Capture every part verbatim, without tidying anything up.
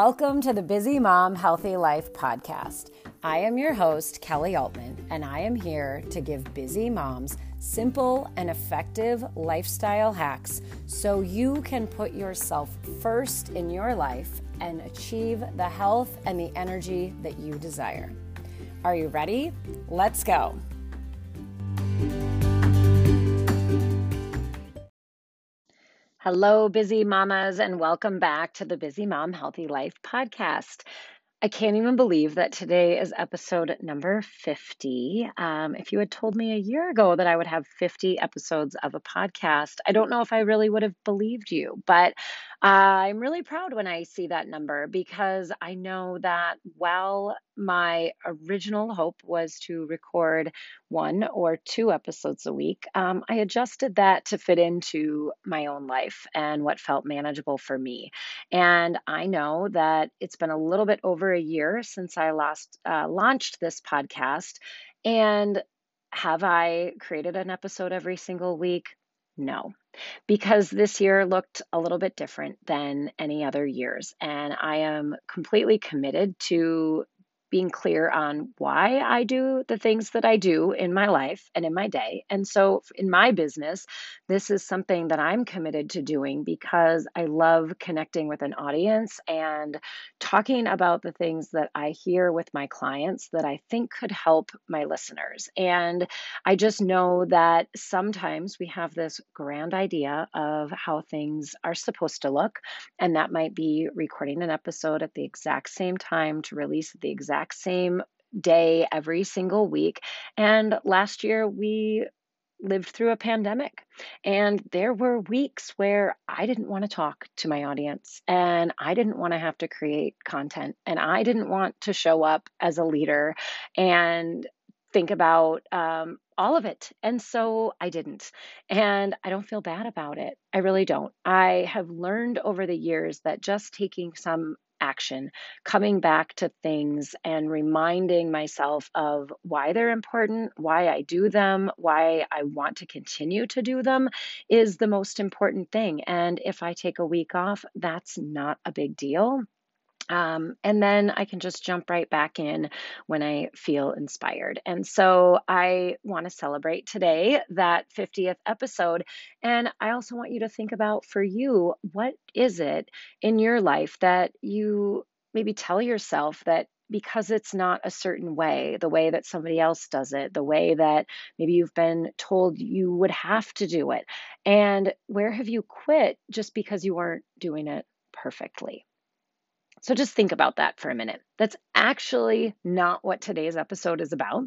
Welcome to the Busy Mom Healthy Life podcast. I am your host, Kelly Altman, and I am here to give busy moms simple and effective lifestyle hacks so you can put yourself first in your life and achieve the health and the energy that you desire. Are you ready? Let's go. Hello, busy mamas, and welcome back to the Busy Mom Healthy Life podcast. I can't even believe that today is episode number fifty. Um, if you had told me a year ago that I would have fifty episodes of a podcast, I don't know if I really would have believed you, but uh, I'm really proud when I see that number because I know that while my original hope was to record one or two episodes a week, Um, I adjusted that to fit into my own life and what felt manageable for me. And I know that it's been a little bit over a year since I last uh, launched this podcast. And have I created an episode every single week? No, because this year looked a little bit different than any other years. And I am completely committed to being clear on why I do the things that I do in my life and in my day. And so in my business, this is something that I'm committed to doing because I love connecting with an audience and talking about the things that I hear with my clients that I think could help my listeners. And I just know that sometimes we have this grand idea of how things are supposed to look, and that might be recording an episode at the exact same time to release at the exact same day every single week. And last year we lived through a pandemic, and there were weeks where I didn't want to talk to my audience, and I didn't want to have to create content, and I didn't want to show up as a leader and think about um, all of it. And so I didn't. And I don't feel bad about it. I really don't. I have learned over the years that just taking some action, coming back to things and reminding myself of why they're important, why I do them, why I want to continue to do them is the most important thing. And if I take a week off, that's not a big deal. Um, and then I can just jump right back in when I feel inspired. And so I want to celebrate today that fiftieth episode. And I also want you to think about for you, what is it in your life that you maybe tell yourself that because it's not a certain way, the way that somebody else does it, the way that maybe you've been told you would have to do it. And where have you quit just because you aren't doing it perfectly? So just think about that for a minute. That's actually not what today's episode is about.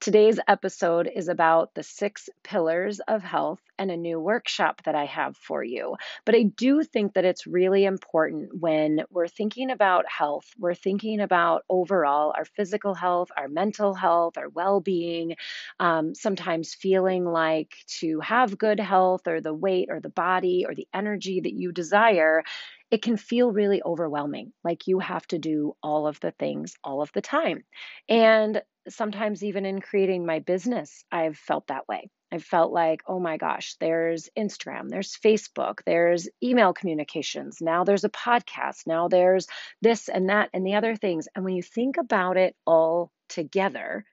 Today's episode is about the six pillars of health and a new workshop that I have for you. But I do think that it's really important when we're thinking about health, we're thinking about overall our physical health, our mental health, our well-being, um, sometimes feeling like to have good health or the weight or the body or the energy that you desire, it can feel really overwhelming, like you have to do all of the things all of the time. And sometimes even in creating my business, I've felt that way. I've felt like, oh my gosh, there's Instagram, there's Facebook, there's email communications. Now there's a podcast. Now there's this and that and the other things. And when you think about it all together,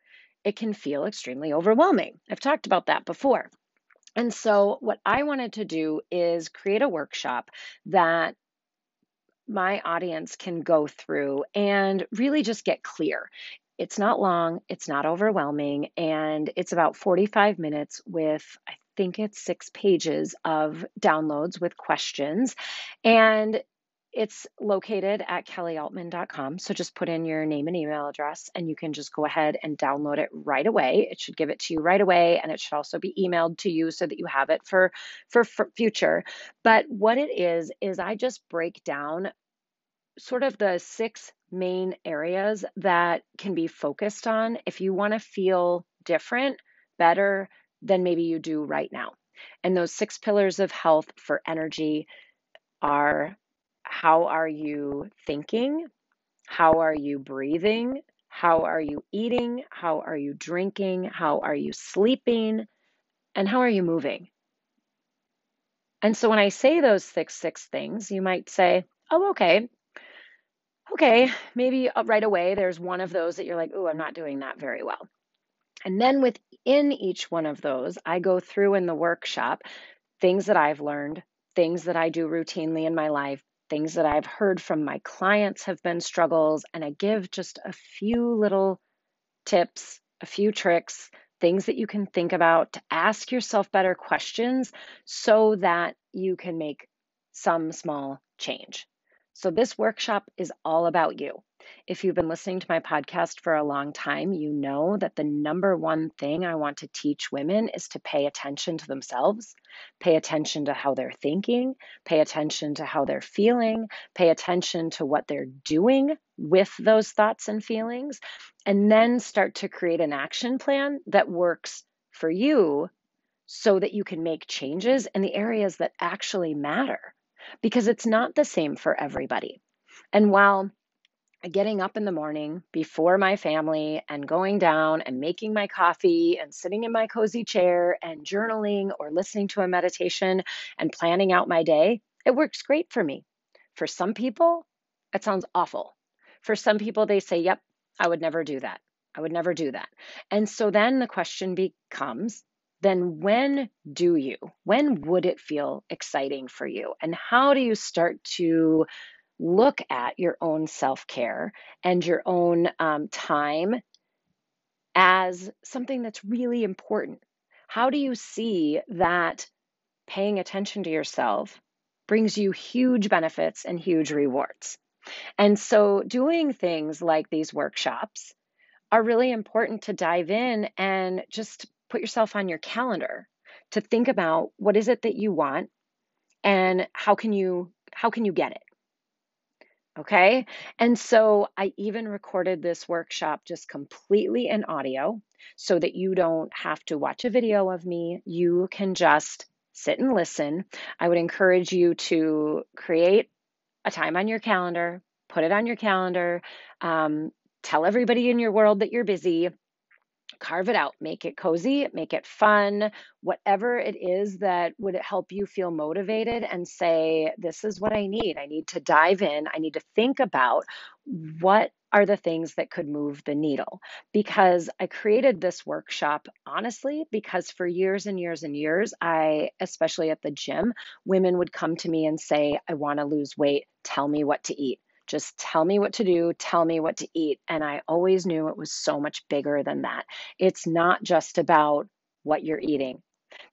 it can feel extremely overwhelming. I've talked about that before. And so what I wanted to do is create a workshop that my audience can go through and really just get clear. It's not long, it's not overwhelming, and it's about forty-five minutes with, I think it's six pages of downloads with questions. And it's located at kelly altman dot com. So just put in your name and email address, and you can just go ahead and download it right away. It should give it to you right away, and it should also be emailed to you so that you have it for, for, for future. But what it is, is I just break down sort of the six main areas that can be focused on if you want to feel different, better than maybe you do right now. And those six pillars of health for energy are: how are you thinking? How are you breathing? How are you eating? How are you drinking? How are you sleeping? And how are you moving? And so when I say those six, six things, you might say, oh, okay, okay, maybe right away there's one of those that you're like, oh, I'm not doing that very well. And then within each one of those, I go through in the workshop things that I've learned, things that I do routinely in my life, things that I've heard from my clients have been struggles, and I give just a few little tips, a few tricks, things that you can think about to ask yourself better questions so that you can make some small change. So this workshop is all about you. If you've been listening to my podcast for a long time, you know that the number one thing I want to teach women is to pay attention to themselves, pay attention to how they're thinking, pay attention to how they're feeling, pay attention to what they're doing with those thoughts and feelings, and then start to create an action plan that works for you so that you can make changes in the areas that actually matter, because it's not the same for everybody. And while getting up in the morning before my family and going down and making my coffee and sitting in my cozy chair and journaling or listening to a meditation and planning out my day, it works great for me. For some people, it sounds awful. For some people, they say, yep, I would never do that. I would never do that. And so then the question becomes, then when do you? When would it feel exciting for you? And how do you start to look at your own self-care and your own um, time as something that's really important? How do you see that paying attention to yourself brings you huge benefits and huge rewards? And so doing things like these workshops are really important to dive in and just put yourself on your calendar to think about what is it that you want and how can you how can you get it? Okay. And so I even recorded this workshop just completely in audio so that you don't have to watch a video of me. You can just sit and listen. I would encourage you to create a time on your calendar, put it on your calendar, um, tell everybody in your world that you're busy, carve it out, make it cozy, make it fun, whatever it is that would help you feel motivated and say, this is what I need. I need to dive in. I need to think about what are the things that could move the needle. Because I created this workshop, honestly, because for years and years and years, I, especially at the gym, women would come to me and say, I want to lose weight. Tell me what to eat. Just tell me what to do, tell me what to eat. And I always knew it was so much bigger than that. It's not just about what you're eating.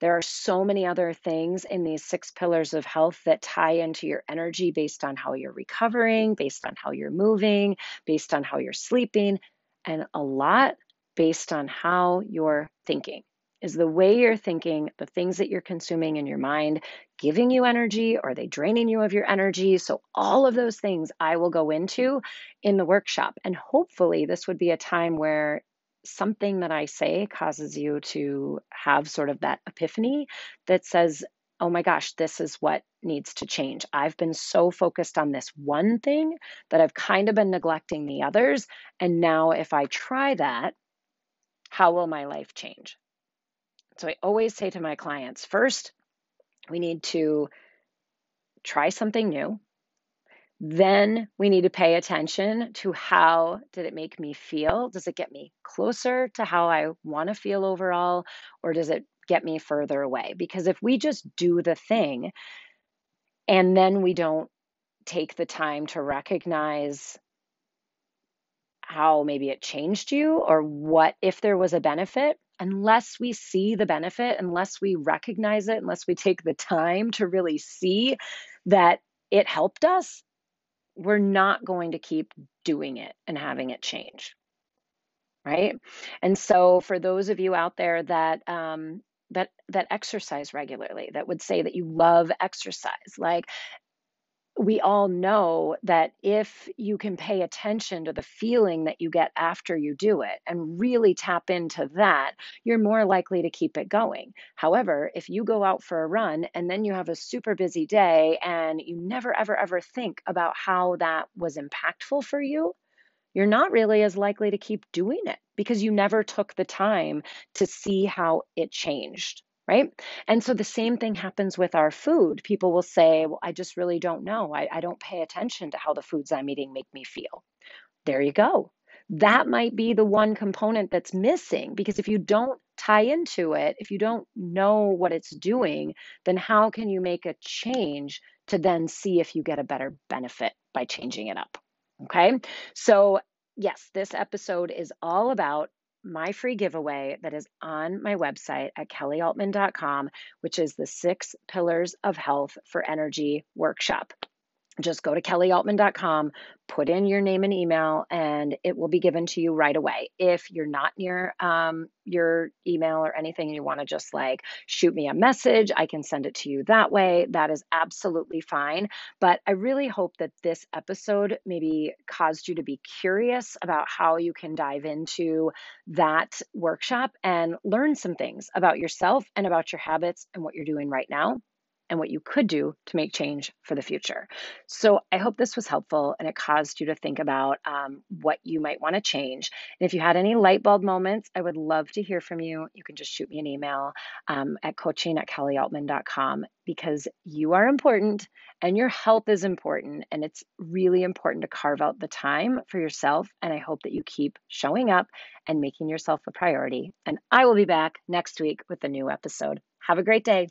There are so many other things in these six pillars of health that tie into your energy based on how you're recovering, based on how you're moving, based on how you're sleeping, and a lot based on how you're thinking. Is the way you're thinking, the things that you're consuming in your mind, giving you energy? Or are they draining you of your energy? So all of those things I will go into in the workshop. And hopefully this would be a time where something that I say causes you to have sort of that epiphany that says, oh my gosh, this is what needs to change. I've been so focused on this one thing that I've kind of been neglecting the others. And now if I try that, how will my life change? So I always say to my clients, first, we need to try something new. Then we need to pay attention to how did it make me feel? Does it get me closer to how I want to feel overall? Or does it get me further away? Because if we just do the thing and then we don't take the time to recognize how maybe it changed you or what if there was a benefit, unless we see the benefit, unless we recognize it, unless we take the time to really see that it helped us, we're not going to keep doing it and having it change, right? And so for those of you out there that um, that that exercise regularly, that would say that you love exercise, like we all know that if you can pay attention to the feeling that you get after you do it and really tap into that, you're more likely to keep it going. However, if you go out for a run and then you have a super busy day and you never, ever, ever think about how that was impactful for you, you're not really as likely to keep doing it because you never took the time to see how it changed. right? And so the same thing happens with our food. People will say, well, I just really don't know. I, I don't pay attention to how the foods I'm eating make me feel. There you go. That might be the one component that's missing, because if you don't tie into it, if you don't know what it's doing, then how can you make a change to then see if you get a better benefit by changing it up? Okay. So yes, this episode is all about my free giveaway that is on my website at kelly altman dot com, which is the Six Pillars of Health for Energy workshop. Just go to kelly altman dot com, put in your name and email, and it will be given to you right away. If you're not near um, your email or anything and you want to just like shoot me a message, I can send it to you that way. That is absolutely fine. But I really hope that this episode maybe caused you to be curious about how you can dive into that workshop and learn some things about yourself and about your habits and what you're doing right now, and what you could do to make change for the future. So I hope this was helpful and it caused you to think about um, what you might want to change. And if you had any light bulb moments, I would love to hear from you. You can just shoot me an email um, at coaching at kelly altman dot com, because you are important and your health is important. And it's really important to carve out the time for yourself. And I hope that you keep showing up and making yourself a priority. And I will be back next week with a new episode. Have a great day.